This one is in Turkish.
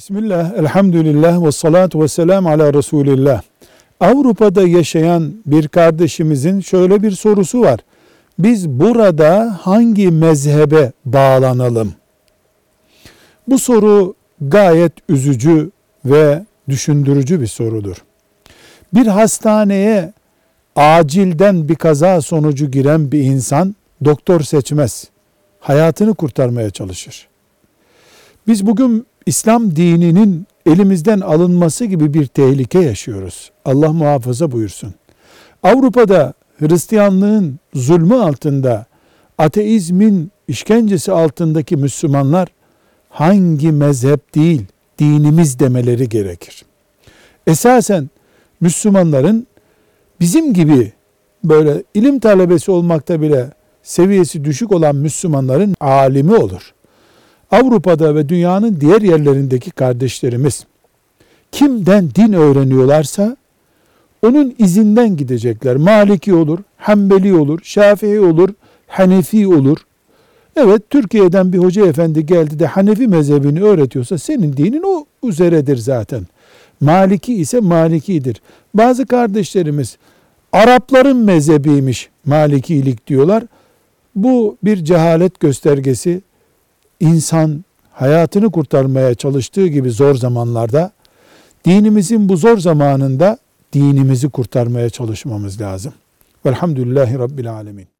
Bismillah, elhamdülillah ve salatu ve selam ala Resulillah. Avrupa'da yaşayan bir kardeşimizin şöyle bir sorusu var. Biz burada hangi mezhebe bağlanalım? Bu soru gayet üzücü ve düşündürücü bir sorudur. Bir hastaneye acilden bir kaza sonucu giren bir insan doktor seçmez. Hayatını kurtarmaya çalışır. Biz bugün İslam dininin elimizden alınması gibi bir tehlike yaşıyoruz. Allah muhafaza buyursun. Avrupa'da Hristiyanlığın zulmü altında, ateizmin işkencesi altındaki Müslümanlar hangi mezhep değil, dinimiz demeleri gerekir. Esasen Müslümanların bizim gibi böyle ilim talebesi olmakta bile seviyesi düşük olan Müslümanların alimi olur. Avrupa'da ve dünyanın diğer yerlerindeki kardeşlerimiz kimden din öğreniyorlarsa onun izinden gidecekler. Maliki olur, Hanbeli olur, Şafii olur, Hanefi olur. Evet, Türkiye'den bir hoca efendi geldi de Hanefi mezhebini öğretiyorsa senin dinin o üzeredir zaten. Maliki ise Malikidir. Bazı kardeşlerimiz Arapların mezhebiymiş Malikilik diyorlar. Bu bir cehalet göstergesi. İnsan hayatını kurtarmaya çalıştığı gibi zor zamanlarda, dinimizin bu zor zamanında dinimizi kurtarmaya çalışmamız lazım. Velhamdülillahi Rabbil Alemin.